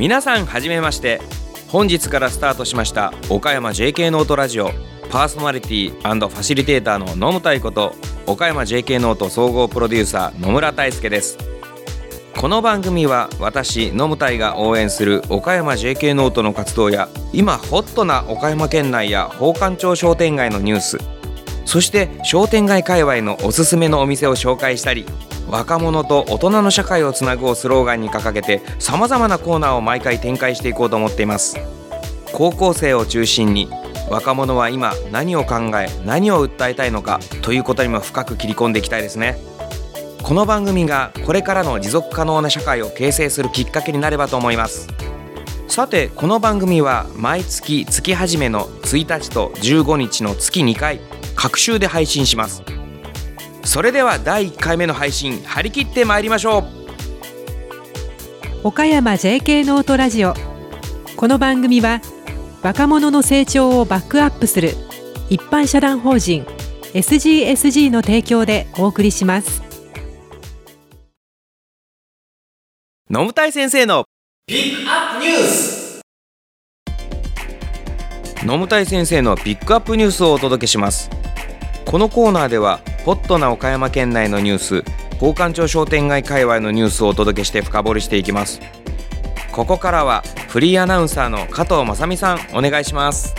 皆さんはじめまして。本日からスタートしました岡山 JK ノートラジオ、パーソナリティ&ファシリテーターの野村太こと岡山 JK ノート総合プロデューサー野村太介です。この番組は私野村太が応援する岡山 JK ノートの活動や、今ホットな岡山県内や宝冠町商店街のニュース、そして商店街界隈のおすすめのお店を紹介したり、若者と大人の社会をつなぐをスローガンに掲げて、さまざまなコーナーを毎回展開していこうと思っています。高校生を中心に、若者は今何を考え何を訴えたいのかということにも深く切り込んでいきたいですね。この番組がこれからの持続可能な社会を形成するきっかけになればと思います。さて、この番組は毎月月始めの1日と15日の月2回各週で配信します。それでは第1回目の配信、張り切ってまいりましょう。岡山 JK ノートラジオ。この番組は若者の成長をバックアップする一般社団法人 SGSG の提供でお送りします。野村太先生のピックアップニュース。野村太先生のピックアップニュースをお届けします。このコーナーではホットな岡山県内のニュース、宝冠町商店街界隈のニュースをお届けして深掘りしていきます。ここからはフリーアナウンサーの加藤雅美さん、お願いします。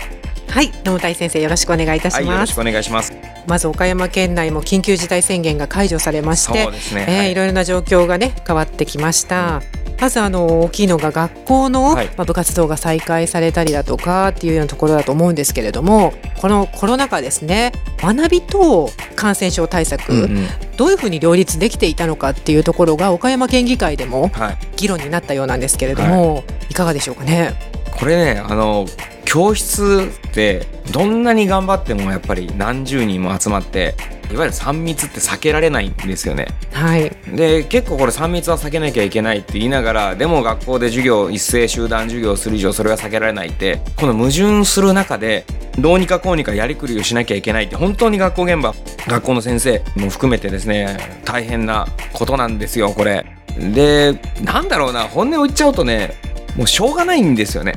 はい、野村先生、よろしくお願いいたします。はい、よろしくお願いします。まず岡山県内も緊急事態宣言が解除されまして、そうですね、はい、いろいろな状況がね変わってきました、うん。まず大きいのが学校の、部活動が再開されたりだとかっていうようなところだと思うんですけれども、このコロナ禍ですね、学びと感染症対策、どういうふうに両立できていたのかっていうところが岡山県議会でも議論になったようなんですけれども、いかがでしょうかね。これね、教室ってどんなに頑張ってもやっぱり何十人も集まって、いわゆる3密って避けられないんですよね、で結構これ3密は避けなきゃいけないって言いながら、でも学校で授業一斉集団授業する以上それは避けられないって、この矛盾する中でどうにかこうにかやりくりをしなきゃいけないって、本当に学校現場、学校の先生も含めてですね、大変なことなんですよこれで。なんだろうな、本音を言っちゃうとね、もうしょうがないんですよね、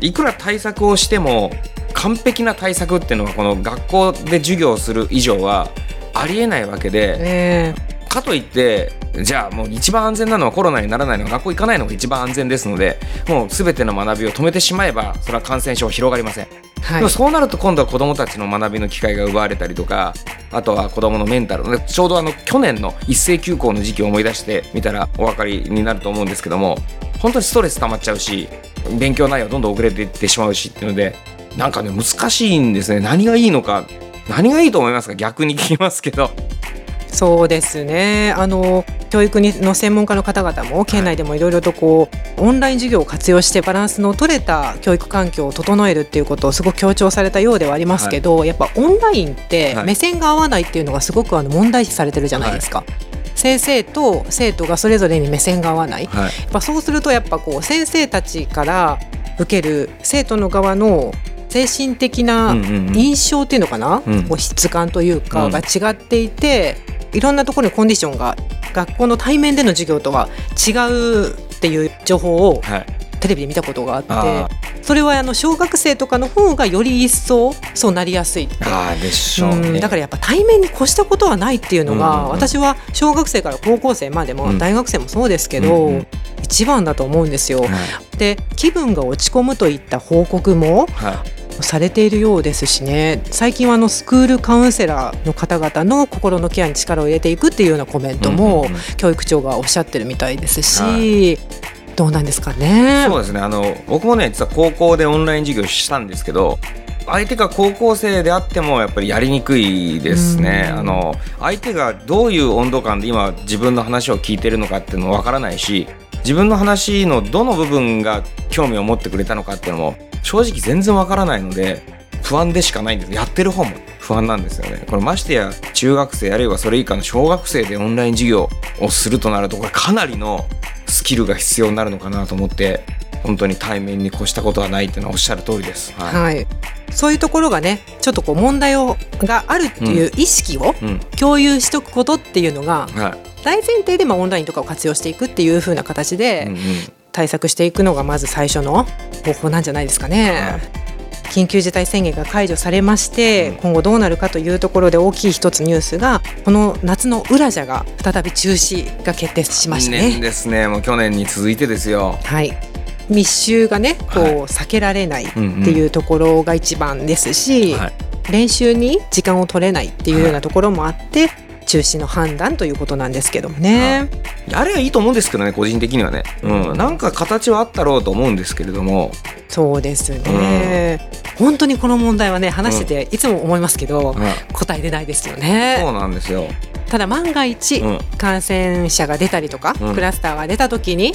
いくら対策をしても完璧な対策っていうのがこの学校で授業する以上はありえないわけで、かといってじゃあもう一番安全なのはコロナにならないのは学校行かないのが一番安全ですので、もう全ての学びを止めてしまえばそれは感染症広がりません、でもそうなると今度は子どもたちの学びの機会が奪われたりとか、あとは子どものメンタル、ちょうど去年の一斉休校の時期を思い出してみたらお分かりになると思うんですけども、本当にストレス溜まっちゃうし、勉強内容どんどん遅れていってしまうしっていうので、なんかね難しいんですね。何がいいのか、何がいいと思いますか、逆に聞きますけど。そうですね、教育の専門家の方々も県内でもいろいろとこうオンライン授業を活用してバランスの取れた教育環境を整えるっていうことをすごく強調されたようではありますけど、やっぱオンラインって目線が合わないっていうのがすごく問題視されてるじゃないですか、先生と生徒がそれぞれに目線が合わない、やっぱそうするとやっぱこう先生たちから受ける生徒の側の精神的な印象っていうのかな、質感というかが違っていて、いろんなところのコンディションが学校の対面での授業とは違うっていう情報をテレビで見たことがあって、それは小学生とかの方がより一層そうなりやすいって、でしょうね、だからやっぱ対面に越したことはないっていうのが、私は小学生から高校生までも大学生もそうですけど、一番だと思うんですよ、で気分が落ち込むといった報告も、されているようですしね。最近はスクールカウンセラーの方々の心のケアに力を入れていくっていうようなコメントも教育長がおっしゃってるみたいですし、どうなんですかね。そうですね、僕もね実は高校でオンライン授業したんですけど、相手が高校生であってもやっぱりやりにくいですね。相手がどういう温度感で今自分の話を聞いてるのかっていうのもわからないし、自分の話のどの部分が興味を持ってくれたのかっていうのも正直全然わからないので、不安でしかないんです。やってる方も不安なんですよね。これましてや中学生あるいはそれ以下の小学生でオンライン授業をするとなると、これかなりのスキルが必要になるのかなと思って、本当に対面に越したことはないっていうのはおっしゃる通りです、そういうところがね、ちょっとこう問題があるっていう意識を共有しとくことっていうのが、大前提でオンラインとかを活用していくっていう風な形で、対策していくのがまず最初の方法なんじゃないですかね。緊急事態宣言が解除されまして、今後どうなるかというところで大きい一つニュースが、この夏のウラジャが再び中止が決定しましたね。2年ですね。もう去年に続いてですよ。はい。密集がね、こう避けられないっていうところが一番ですし、練習に時間を取れないっていうようなところもあって、中止の判断ということなんですけどもね。あれはいいと思うんですけどね、個人的にはね、なんか形はあったろうと思うんですけれども。そうですね、本当にこの問題はね、話してていつも思いますけど、答え出ないですよね。そうなんですよ。ただ万が一、感染者が出たりとか、クラスターが出た時に、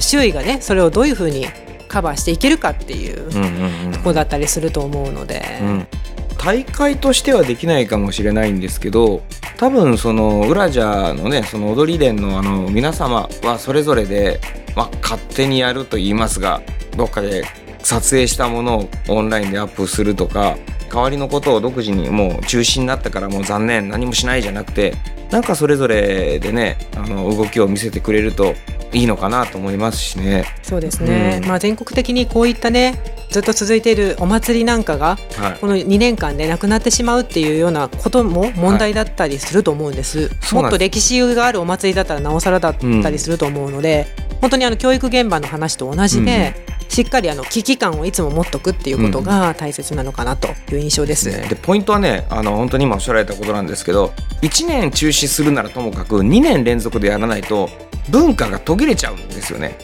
周囲がねそれをどういうふうにカバーしていけるかっていうところだったりすると思うので、大会としてはできないかもしれないんですけど、多分そのウラジャのね、その踊り連のあの皆様はそれぞれで、勝手にやると言いますが、どっかで撮影したものをオンラインでアップするとか、代わりのことを独自にもう中止になったからもう残念何もしないじゃなくて、なんかそれぞれでね、動きを見せてくれるといいのかなと思いますしね。そうですね、全国的にこういったね、ずっと続いているお祭りなんかが、この2年間でなくなってしまうっていうようなことも問題だったりすると思うんです、もっと歴史があるお祭りだったらなおさらだったりすると思うので、本当に教育現場の話と同じで、しっかり危機感をいつも持っとくっていうことが大切なのかなという印象です、でポイントはね、本当に今おっしゃられたことなんですけど、1年中止するならともかく2年連続でやらないと文化が途切れちゃうんですよね。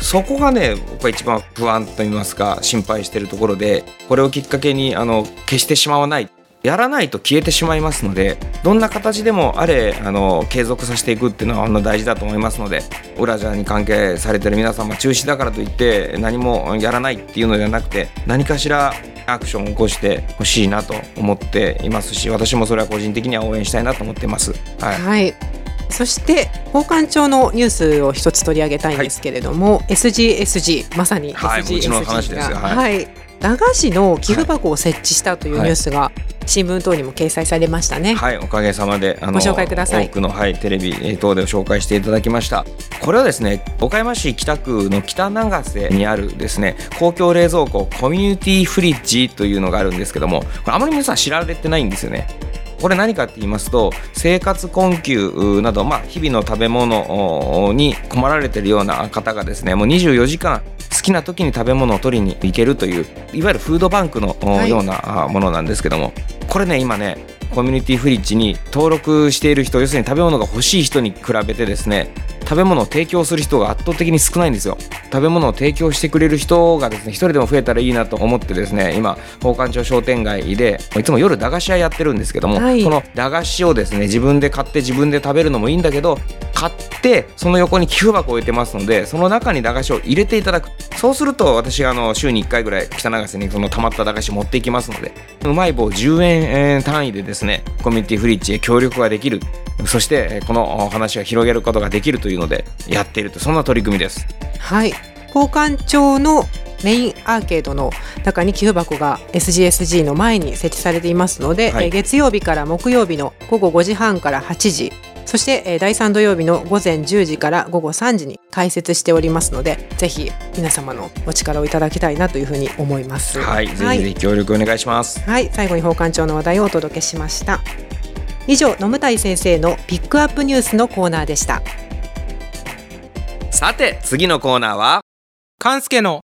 そこがね、僕は一番不安といいますか心配しているところで、これをきっかけに消してしまわない、やらないと消えてしまいますので、どんな形でもあれ継続させていくっていうのは大事だと思いますので、ウラジャに関係されている皆様、中止だからといって何もやらないっていうのではなくて、何かしらアクションを起こしてほしいなと思っていますし、私もそれは個人的には応援したいなと思っています、そして交換庁のニュースを一つ取り上げたいんですけれども、SGSG、 まさに SGSG が、駄菓子の寄付箱を設置したというニュースが新聞等にも掲載されましたね。はい、おかげさまでご紹介ください。多くの、テレビ等で紹介していただきました。これはですね、岡山市北区の北長瀬にあるですね、公共冷蔵庫コミュニティフリッジというのがあるんですけども、これあまり皆さん知られてないんですよね。これ何かって言いますと、生活困窮など、日々の食べ物に困られているような方がですね、もう24時間好きな時に食べ物を取りに行けるという、いわゆるフードバンクのようなものなんですけども、これね、今ね、コミュニティフリッジに登録している人、要するに食べ物が欲しい人に比べてですね、食べ物を提供する人が圧倒的に少ないんですよ。食べ物を提供してくれる人がですね、一人でも増えたらいいなと思ってですね、今宝冠町商店街でいつも夜駄菓子屋やってるんですけども、この駄菓子をですね、自分で買って自分で食べるのもいいんだけど、買ってその横に寄付箱を置いてますので、その中に駄菓子を入れていただく。そうすると私が週に1回ぐらい北長瀬にその溜まった駄菓子持っていきますので、うまい棒10円単位でですね、コミュニティフリッジへ協力ができる、そしてこの話を広げることができるというのでやっていると、そんな取り組みです。はい、交換庁のメインアーケードの中に寄付箱が SGSG の前に設置されていますので、月曜日から木曜日の午後5時半から8時、そして第3土曜日の午前10時から午後3時に開設しておりますので、ぜひ皆様のお力をいただきたいなというふうに思います、ぜひぜひ協力お願いします、最後に宝冠庁の話題をお届けしました。以上、野武台先生のピックアップニュースのコーナーでした。さて次のコーナーは勘介の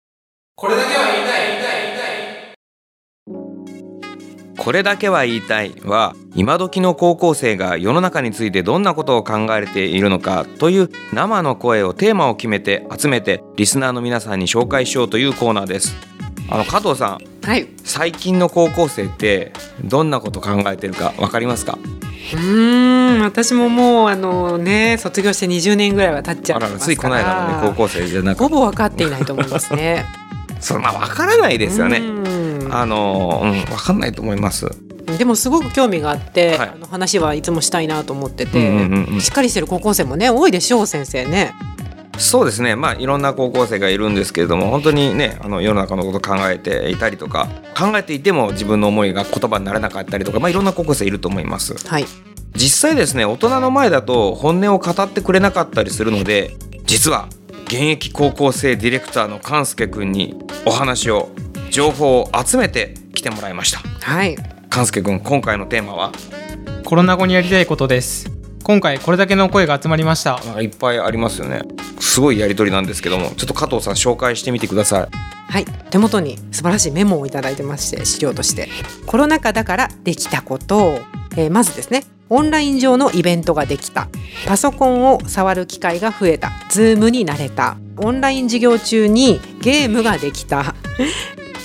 これだけは言いたい。これだけは言いたいは、今時の高校生が世の中についてどんなことを考えているのかという生の声をテーマを決めて集めて、リスナーの皆さんに紹介しようというコーナーです。加藤さん、最近の高校生ってどんなこと考えてるか分かりますか？私ももう卒業して20年ぐらいは経っちゃってますから、ついこの間のね、高校生じゃなくてほぼ分かっていないと思いますね。それ分からないですよね。分かんないと思います。でもすごく興味があって、話はいつもしたいなと思ってて、しっかりしてる高校生もね、多いでしょう、先生ね。そうですね、いろんな高校生がいるんですけれども、本当にね、世の中のこと考えていたりとか、考えていても自分の思いが言葉にならなかったりとか、いろんな高校生いると思います、実際ですね、大人の前だと本音を語ってくれなかったりするので、実は現役高校生ディレクターの勘介くんにお話を情報を集めてきてもらいました。はい。勘介くん、今回のテーマはコロナ後にやりたいことです。今回これだけの声が集まりました。いっぱいありますよね。すごいやり取りなんですけども、ちょっと加藤さん紹介してみてください。はい、手元に素晴らしいメモをいただいてまして、資料としてコロナ禍だからできたことを、まずですね、オンライン上のイベントができた、パソコンを触る機会が増えた、Zoom に慣れた、オンライン授業中にゲームができた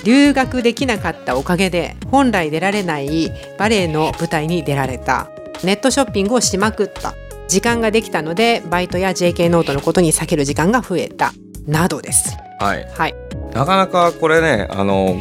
留学できなかったおかげで本来出られないバレエの舞台に出られた、ネットショッピングをしまくった、時間ができたのでバイトや JK ノートのことに割ける時間が増えた、などです。はい、はい、なかなかこれね、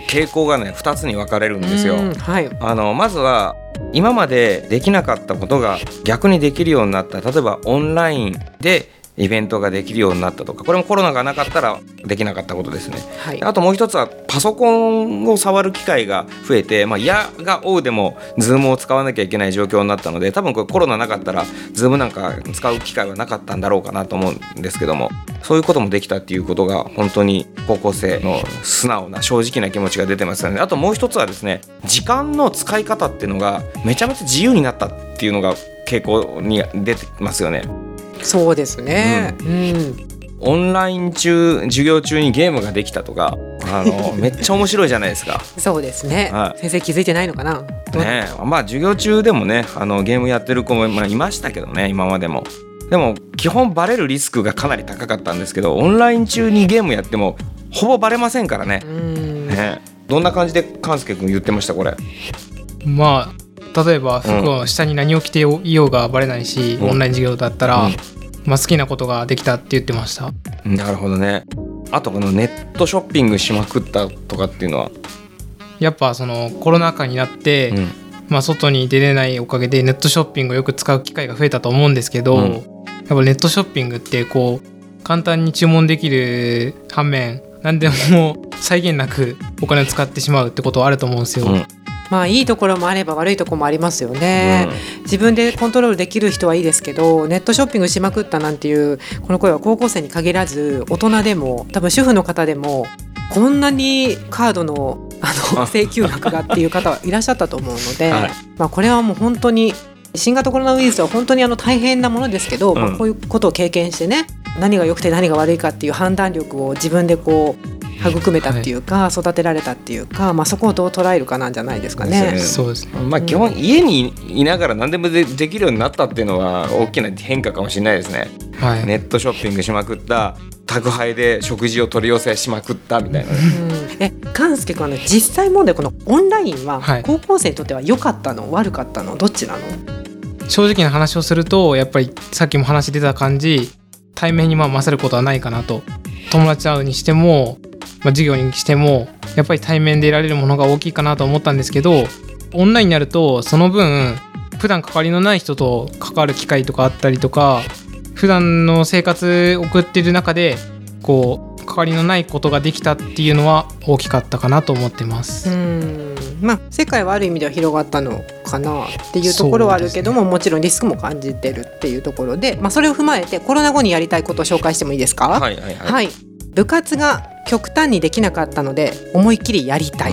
傾向がね2つに分かれるんですよ。はい、まずは今までできなかったことが逆にできるようになった、例えばオンラインでイベントができるようになったとか、これもコロナがなかったらできなかったことですね。はい、あともう一つはパソコンを触る機会が増えて、やがおうでも Zoom を使わなきゃいけない状況になったので、多分これコロナなかったら Zoom なんか使う機会はなかったんだろうかなと思うんですけども、そういうこともできたっていうことが本当に高校生の素直な正直な気持ちが出てますよね。あともう一つはですね、時間の使い方っていうのがめちゃめちゃ自由になったっていうのが傾向に出てますよね。そうですね、うん、オンライン中授業中にゲームができたとか、めっちゃ面白いじゃないですかそうですね、はい、先生気づいてないのかな、ね、授業中でもねゲームやってる子もいましたけどね、今までも。でも基本バレるリスクがかなり高かったんですけど、オンライン中にゲームやってもほぼバレませんからね。ね、どんな感じで勘介くん言ってましたこれ。例えば服は下に何を着ていようがバレないし、オンライン授業だったら、好きなことができたって言ってました。なるほどね。あとこのネットショッピングしまくったとかっていうのは、やっぱそのコロナ禍になって、外に出れないおかげでネットショッピングをよく使う機会が増えたと思うんですけど、やっぱネットショッピングってこう簡単に注文できる反面、何でも際限なくお金を使ってしまうってことはあると思うんですよ。いいところもあれば悪いところもありますよね。自分でコントロールできる人はいいですけど、ネットショッピングしまくったなんていうこの声は高校生に限らず、大人でも多分主婦の方でもこんなにカードの、請求額がっていう方はいらっしゃったと思うので、はい、これはもう本当に新型コロナウイルスは本当に大変なものですけど、こういうことを経験してね、何が良くて何が悪いかっていう判断力を自分でこう育めたっていうか、育てられたっていうか、そこをどう捉えるかなんじゃないですかね。そうですね。基本家にいながら何でもできるようになったっていうのは大きな変化かもしれないですね。はい、ネットショッピングしまくった、宅配で食事を取り寄せしまくったみたいな。勘介君、実際問題、このオンラインは高校生にとっては良かったの、悪かったの、どっちなの？正直な話をすると、やっぱりさっきも話出た感じ、対面に勝ることはないかなと。友達会うにしても授業にしても、やっぱり対面で得られるものが大きいかなと思ったんですけど、オンラインになるとその分普段関わりのない人と関わる機会とかあったりとか、普段の生活を送っている中でこう関わりのないことができたっていうのは大きかったかなと思ってます。世界はある意味では広がったのかなっていうところはあるけども、もちろんリスクも感じてるっていうところで、それを踏まえてコロナ後にやりたいことを紹介してもいいですか？はい、部活が極端にできなかったので思いっきりやりたい、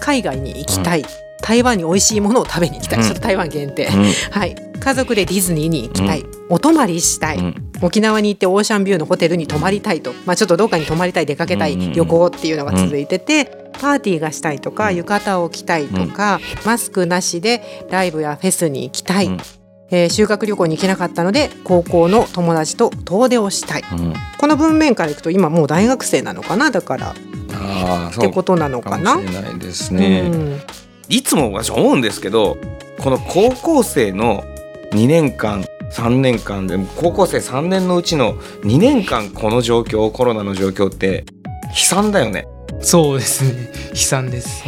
海外に行きたい、台湾に美味しいものを食べに行きたい、ちょっと台湾限定、はい、家族でディズニーに行きたい、お泊まりしたい、沖縄に行ってオーシャンビューのホテルに泊まりたいと、ちょっとどっかに泊まりたい、出かけたい、旅行っていうのが続いてて、パーティーがしたいとか、浴衣を着たいとか、マスクなしでライブやフェスに行きたい、修学旅行に行けなかったので高校の友達と遠出をしたい、この文面からいくと今もう大学生なのかな、だからってことなのかな。そうかもしれないですね。いつも私思うんですけど、この高校生の2年間3年間で、高校生3年のうちの2年間この状況、コロナの状況って悲惨だよね。そうですね、悲惨です。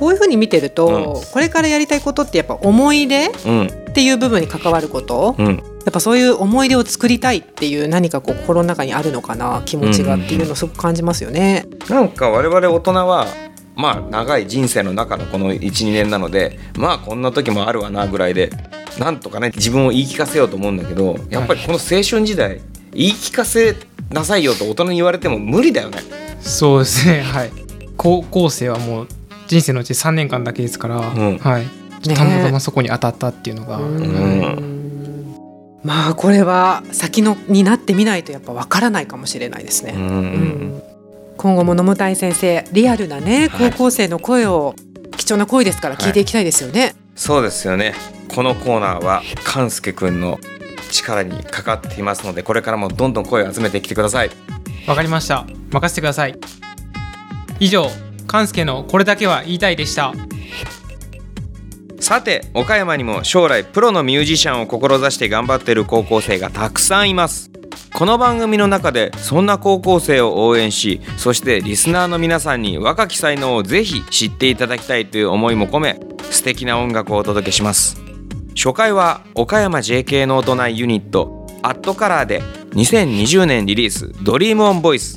こういう風に見てると、これからやりたいことってやっぱ思い出っていう部分に関わること、やっぱそういう思い出を作りたいっていう何かこう心の中にあるのかな、気持ちがっていうのをすごく感じますよね。なんか我々大人は長い人生の中のこの 1,2 年なので、こんな時もあるわなぐらいでなんとかね自分を言い聞かせようと思うんだけど、やっぱりこの青春時代言い聞かせなさいよと大人に言われても無理だよね。そうですね、はい、高校生はもう人生のうち3年間だけですから、うん、はい、たまたまそこに当たったっていうのが、うんうん、まあこれは先のになってみないとやっぱ分からないかもしれないですね、うんうん、今後も野茂先生リアルなね高校生の声を、はい、貴重な声ですから聞いていきたいですよね、はい、そうですよね。このコーナーは勘介くんの力にかかっていますので、これからもどんどん声を集めてきてください。わかりました、任せてください。以上、勘介のこれだけは言いたいでした。さて、岡山にも将来プロのミュージシャンを志して頑張っている高校生がたくさんいます。この番組の中でそんな高校生を応援し、そしてリスナーの皆さんに若き才能をぜひ知っていただきたいという思いも込め、素敵な音楽をお届けします。初回は岡山 JK の大人ユニットアットカラーで2020年リリースドリームオンボイス。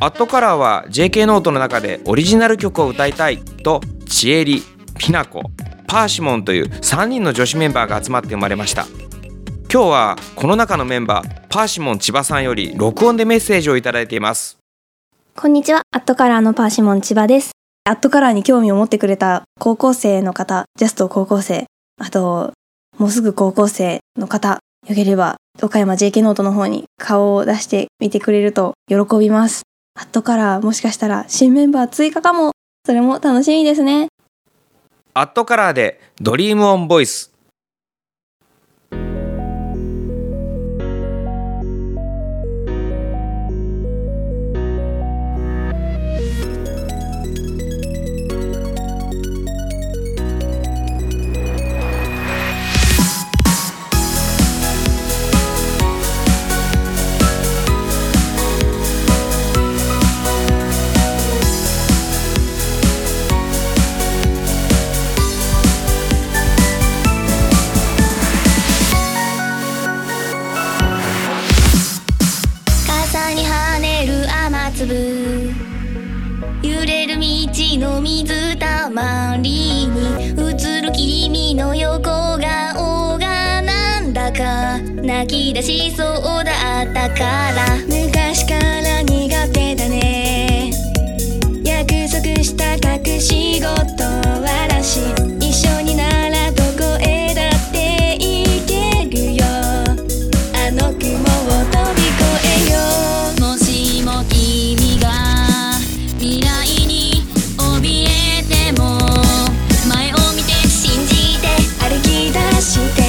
アットカラーは JK ノートの中でオリジナル曲を歌いたいとチエリ、ピナコ、パーシモンという3人の女子メンバーが集まって生まれました。今日はこの中のメンバーパーシモン千葉さんより録音でメッセージをいただいています。こんにちは、アットカラーのパーシモン千葉です。アットカラーに興味を持ってくれた高校生の方、ジャスト高校生、あともうすぐ高校生の方、よければ岡山 JK ノートの方に顔を出してみてくれると喜びます。アットカラー、もしかしたら新メンバー追加かも、それも楽しみですね。アットカラーでドリームオンボイス。泣き出しそうだったから、昔から苦手だね、約束した隠し事はなし、一緒にならどこへだって行けるよ、あの雲を飛び越えよう。もしも君が未来に怯えても前を見て信じて歩き出して、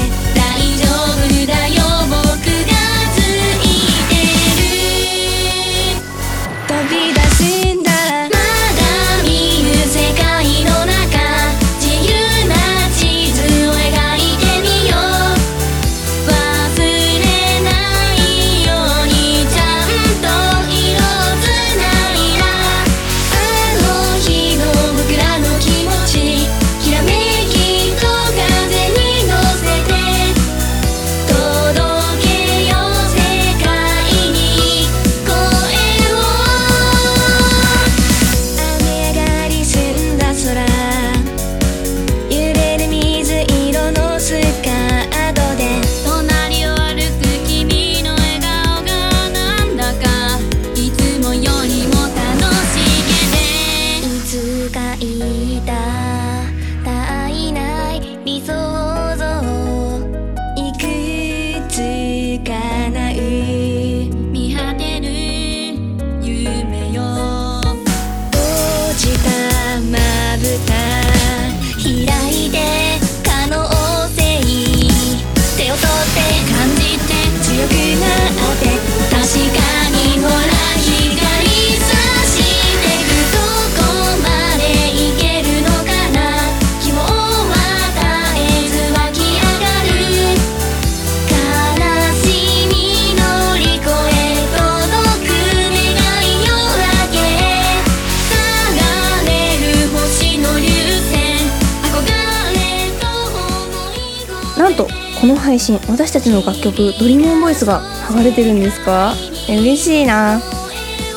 この配信、私たちの楽曲ドリームオンボイスが流れてるんですか？嬉しいな。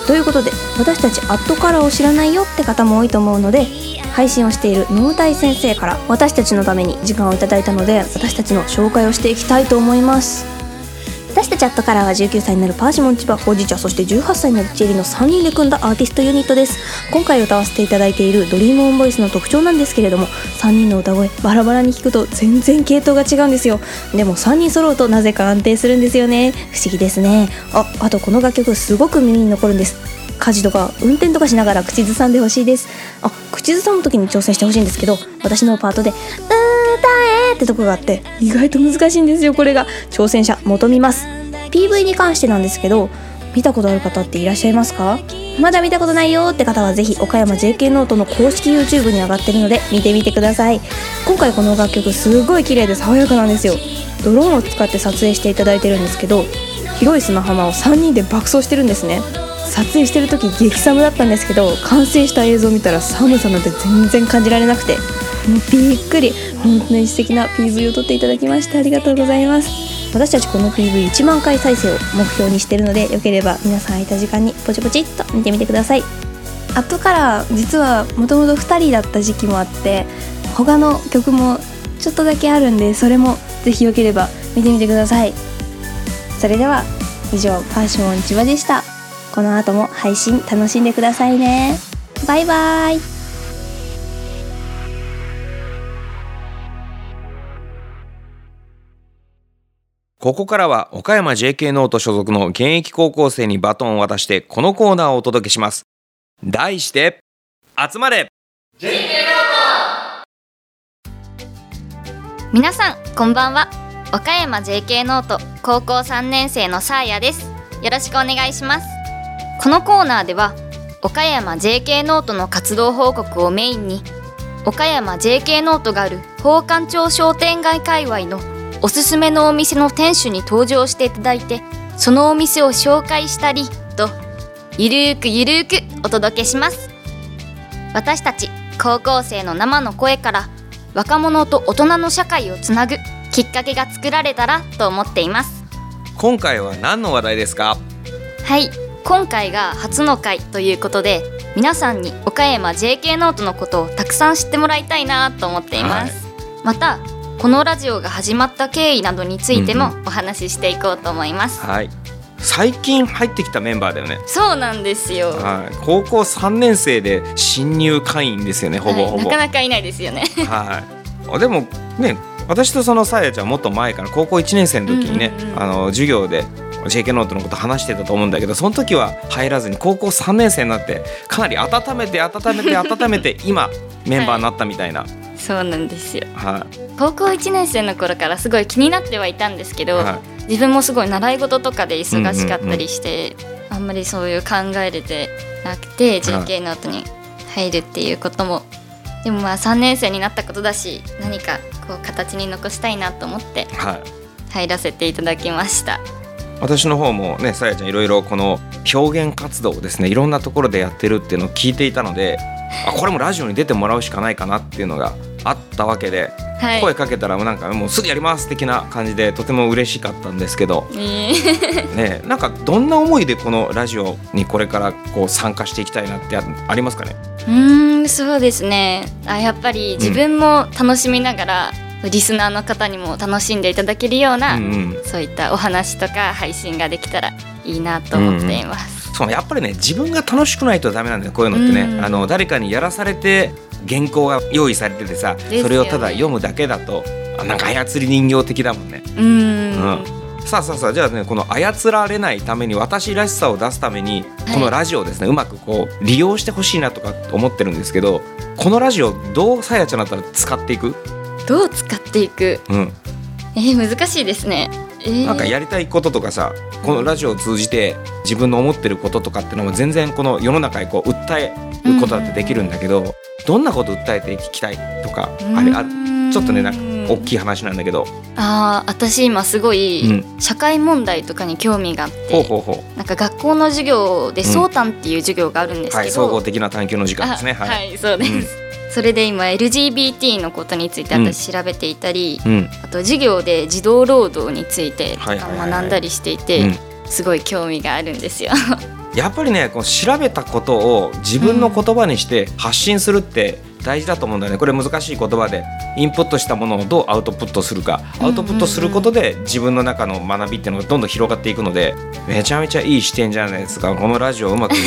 ということで、私たちアットカラーを知らないよって方も多いと思うので、配信をしている野茂先生から私たちのために時間をいただいたので、私たちの紹介をしていきたいと思います。私たちアットカラーは19歳になるパーシモン千葉ほうじ茶、そして18歳になるチェリの3人で組んだアーティストユニットです。今回歌わせていただいているドリームオンボイスの特徴なんですけれども、3人の歌声バラバラに聞くと全然系統が違うんですよ。でも3人揃うとなぜか安定するんですよね。不思議ですね。あとこの楽曲すごく耳に残るんです。家事とか運転とかしながら口ずさんでほしいです。口ずさむ時に挑戦してほしいんですけど、私のパートでってとこがあって意外と難しいんですよ。これが挑戦者求みます。 PV に関してなんですけど、見たことある方っていらっしゃいますか？まだ見たことないよって方はぜひ岡山 JK ノートの公式 YouTube に上がってるので見てみてください。今回この楽曲すごい綺麗で爽やかなんですよ。ドローンを使って撮影していただいてるんですけど、広い砂浜を3人で爆走してるんですね。撮影してる時激寒だったんですけど、完成した映像見たら寒さなんて全然感じられなくてびっくり。本当に素敵な PV を撮っていただきましてありがとうございます。私たちこの PV1 万回再生を目標にしているので、よければ皆さん空いた時間にポチポチっと見てみてください。アットカラー実はもともと2人だった時期もあって、他の曲もちょっとだけあるんで、それもぜひよければ見てみてください。それでは以上、パーシモン千葉でした。この後も配信楽しんでくださいね。バイバイ。ここからは岡山 JK ノート所属の現役高校生にバトンを渡してこのコーナーをお届けします。題して集まれ JK ノート。皆さんこんばんは。岡山 JK ノート高校3年生のさあやです。よろしくお願いします。このコーナーでは岡山 JK ノートの活動報告をメインに、岡山 JK ノートがある宝冠町商店街界隈のおすすめのお店の店主に登場していただいて、そのお店を紹介したりと、ゆるーくゆるーくお届けします。私たち高校生の生の声から若者と大人の社会をつなぐきっかけが作られたらと思っています。今回は何の話題ですか？はい、今回が初の回ということで、皆さんに岡山 JK ノートのことをたくさん知ってもらいたいなと思っています、はい、またこのラジオが始まった経緯などについてもお話ししていこうと思います、うんはい、最近入ってきたメンバーだよね。そうなんですよ、はい、高校3年生で新入会員ですよね、ほぼほぼ、はい、なかなかいないですよね、はい、でもね、私とそのさやちゃんもっと前から高校1年生の時にね、うんうんうん、授業でJK ノートのこと話してたと思うんだけど、その時は入らずに高校3年生になってかなり温めて今メンバーになったみたいな、はい、そうなんですよ、はい、高校1年生の頃からすごい気になってはいたんですけど、はい、自分もすごい習い事とかで忙しかったりして、うんうんうん、あんまりそういう考えれてなくて JK ノートに入るっていうことも、はい、でもまあ3年生になったことだし、何かこう形に残したいなと思って入らせていただきました、はい。私の方もね、さやちゃんいろいろこの表現活動をですね、いろんなところでやってるっていうのを聞いていたので、これもラジオに出てもらうしかないかなっていうのがあったわけで、はい、声かけたらなんかもうすぐやります的な感じでとても嬉しかったんですけど、ね、なんかどんな思いでこのラジオにこれからこう参加していきたいなってありますかね？そうですね、やっぱり自分も楽しみながら、リスナーの方にも楽しんでいただけるような、うんうん、そういったお話とか配信ができたらいいなと思っています、うんうん、そうやっぱりね、自分が楽しくないとダメなんだよ、こういうのってね、うんうん、誰かにやらされて原稿が用意されててさ、ね、それをただ読むだけだとなんか操り人形的だもんね、うん、うん、さあじゃあね、この操られないために私らしさを出すためにこのラジオをですね、はい、うまくこう利用してほしいなとか思ってるんですけど、このラジオどうさやちゃんだったら使っていく？どう使っていく、うん、難しいですね、なんかやりたいこととかさ、このラジオを通じて自分の思ってることとかってのも全然この世の中にこう訴えることだってできるんだけど、うんうんうん、どんなこと訴えて聞きたいとかあれある？ちょっとね、なんか大きい話なんだけど、私今すごい社会問題とかに興味があって、うん、なんか学校の授業で相談っていう授業があるんですけど、うんはい、総合的な探究の時間ですね、はい、はい、そうです、うん、それで今 LGBT のことについて私調べていたり、うん、あと授業で児童労働についてとか学んだりしていて、はいはいはい、すごい興味があるんですよやっぱりね、こう調べたことを自分の言葉にして発信するって、大事だと思うんだよね。これ難しい言葉でインプットしたものをどうアウトプットするか、アウトプットすることで自分の中の学びっていうのがどんどん広がっていくので、めちゃめちゃいい視点じゃないですか。このラジオをうまく、ね、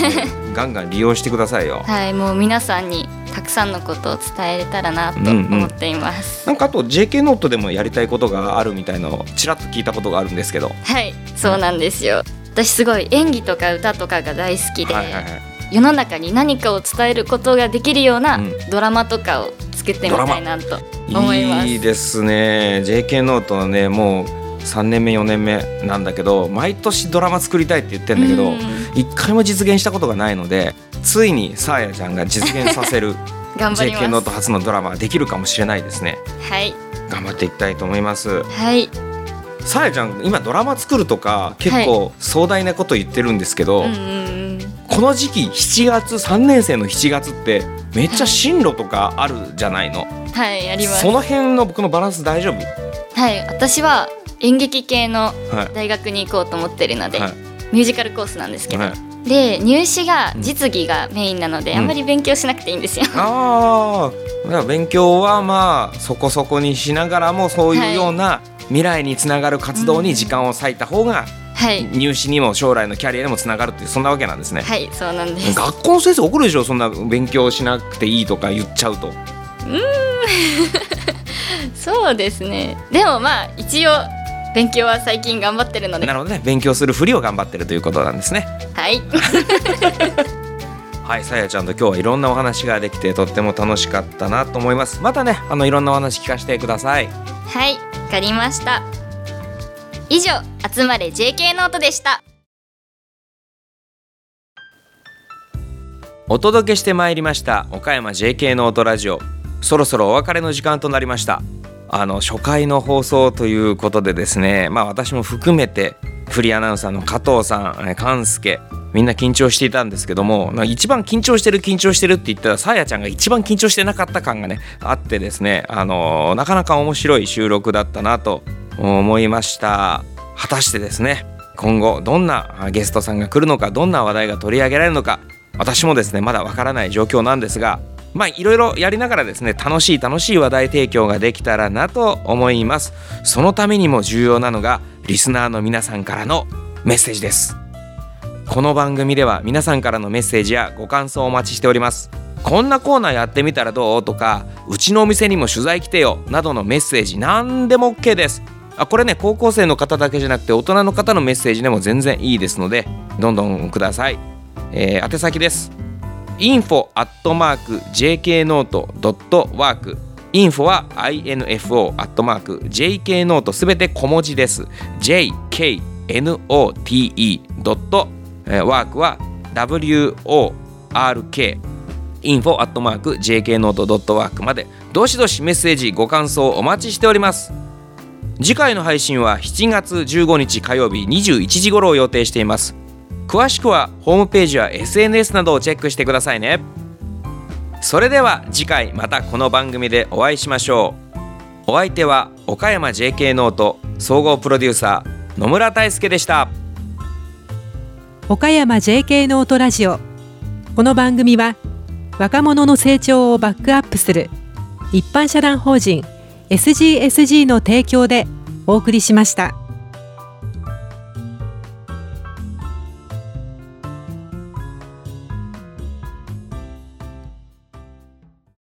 ガンガン利用してくださいよ。はい、もう皆さんにたくさんのことを伝えれたらなと思っています、なんかあと JK ノートでもやりたいことがあるみたいなのをちらっと聞いたことがあるんですけど。はい、そうなんですよ。私すごい演技とか歌とかが大好きで、はいはいはい、世の中に何かを伝えることができるようなドラマとかを作ってみたいなと思います、いいですね。 JK ノートはね、もう3年目4年目なんだけど、毎年ドラマ作りたいって言ってんだけど一回も実現したことがないので、ついにさあやちゃんが実現させる頑張ります。 JK ノート初のドラマができるかもしれないですね。はい、頑張っていきたいと思います。はい、さあやちゃん今ドラマ作るとか結構壮大なこと言ってるんですけど、はい、この時期7月3年生の7月ってめっちゃ進路とかあるじゃないの。はい、あります。その辺の僕のバランス大丈夫？はい、私は演劇系の大学に行こうと思ってるので、はい、ミュージカルコースなんですけど、はい、で入試が実技がメインなので、あんまり勉強しなくていいんですよ、ああ、勉強はまあそこそこにしながらも、そういうような、はい、未来につながる活動に時間を割いた方が、入試にも将来のキャリアにもつながるっていう、そんなわけなんですね。はい、そうなんです。学校の先生怒るでしょ、そんな勉強しなくていいとか言っちゃうと。そうですね。でもまあ一応勉強は最近頑張ってるので。なるほどね、勉強するふりを頑張ってるということなんですね。はいはい、さやちゃんと今日はいろんなお話ができてとっても楽しかったなと思います。またね、いろんなお話聞かせてください。はい、わかりました。以上、集まれ JK ノートでした。お届けしてまいりました岡山 JK ノートラジオ、そろそろお別れの時間となりました。初回の放送ということでですね、私も含めてフリーアナウンサーの加藤さん、関介、みんな緊張していたんですけども、一番緊張してるって言ったらさやちゃんが一番緊張してなかった感がねあってですね、なかなか面白い収録だったなと思いました。果たしてですね、今後どんなゲストさんが来るのか、どんな話題が取り上げられるのか、私もですねまだわからない状況なんですが、いろいろやりながらですね、楽しい話題提供ができたらなと思います。そのためにも重要なのがリスナーの皆さんからのメッセージです。この番組では皆さんからのメッセージやご感想をお待ちしております。こんなコーナーやってみたらどうとか、うちのお店にも取材来てよなどのメッセージ、何でも OK です。これね、高校生の方だけじゃなくて大人の方のメッセージでも全然いいですので、どんどんください。宛先です。 info@jknote.work、 info は info@jknote すべて小文字です。 jknote.work は work、 info@jknote.work までどしどしメッセージ、ご感想お待ちしております。次回の配信は7月15日火曜日21時頃を予定しています。詳しくはホームページや SNS などをチェックしてくださいね。それでは次回またこの番組でお会いしましょう。お相手は岡山 JK ノート総合プロデューサー野村大輔でした。岡山 JK ノートラジオ、この番組は若者の成長をバックアップする一般社団法人 SGSG の提供でお送りしました。